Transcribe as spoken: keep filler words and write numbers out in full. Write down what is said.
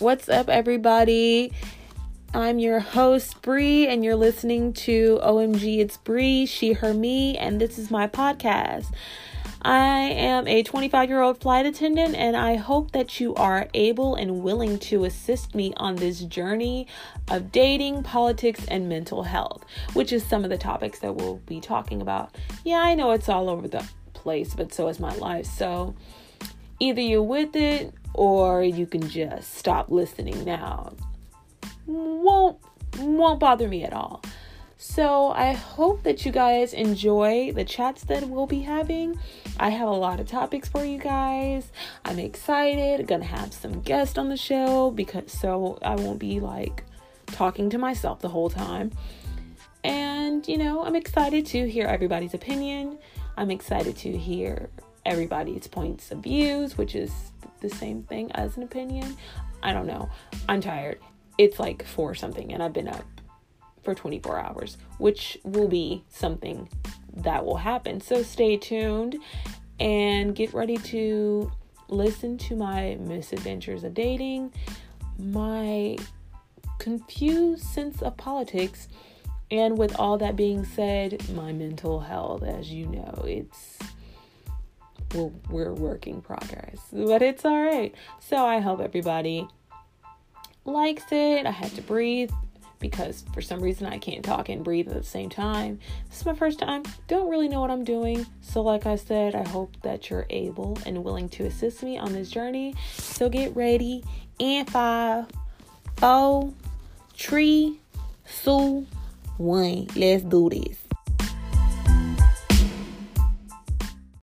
What's up, everybody? I'm your host, Bree, and you're listening to O M G It's Bree, She, Her, Me, and this is my podcast. I am a twenty-five-year-old flight attendant, and I hope that you are able and willing to assist me on this journey of dating, politics, and mental health, which is some of the topics that we'll be talking about. Yeah, I know it's all over the place, but so is my life. So either you're with it or you can just stop listening now. Won't, won't bother me at all. So I hope that you guys enjoy the chats that we'll be having. I have a lot of topics for you guys. I'm excited. I'm gonna have some guests on the show because so I won't be like talking to myself the whole time. And you know, I'm excited to hear everybody's opinion. I'm excited to hear everybody's points of views, which is the same thing as an opinion. I don't know. I'm tired. It's like four something and I've been up for twenty-four hours, which will be something that will happen. So stay tuned and get ready to listen to my misadventures of dating, my confused sense of politics, and with all that being said, my mental health. As you know, it's well, we're work in progress, but it's all right. So I hope everybody likes it. I had to breathe, because for some reason I can't talk and breathe at the same time. This is my first time. Don't really know what I'm doing. So like I said, I hope that you're able and willing to assist me on this journey. So get ready. And five, four, three, two, one. Let's do this.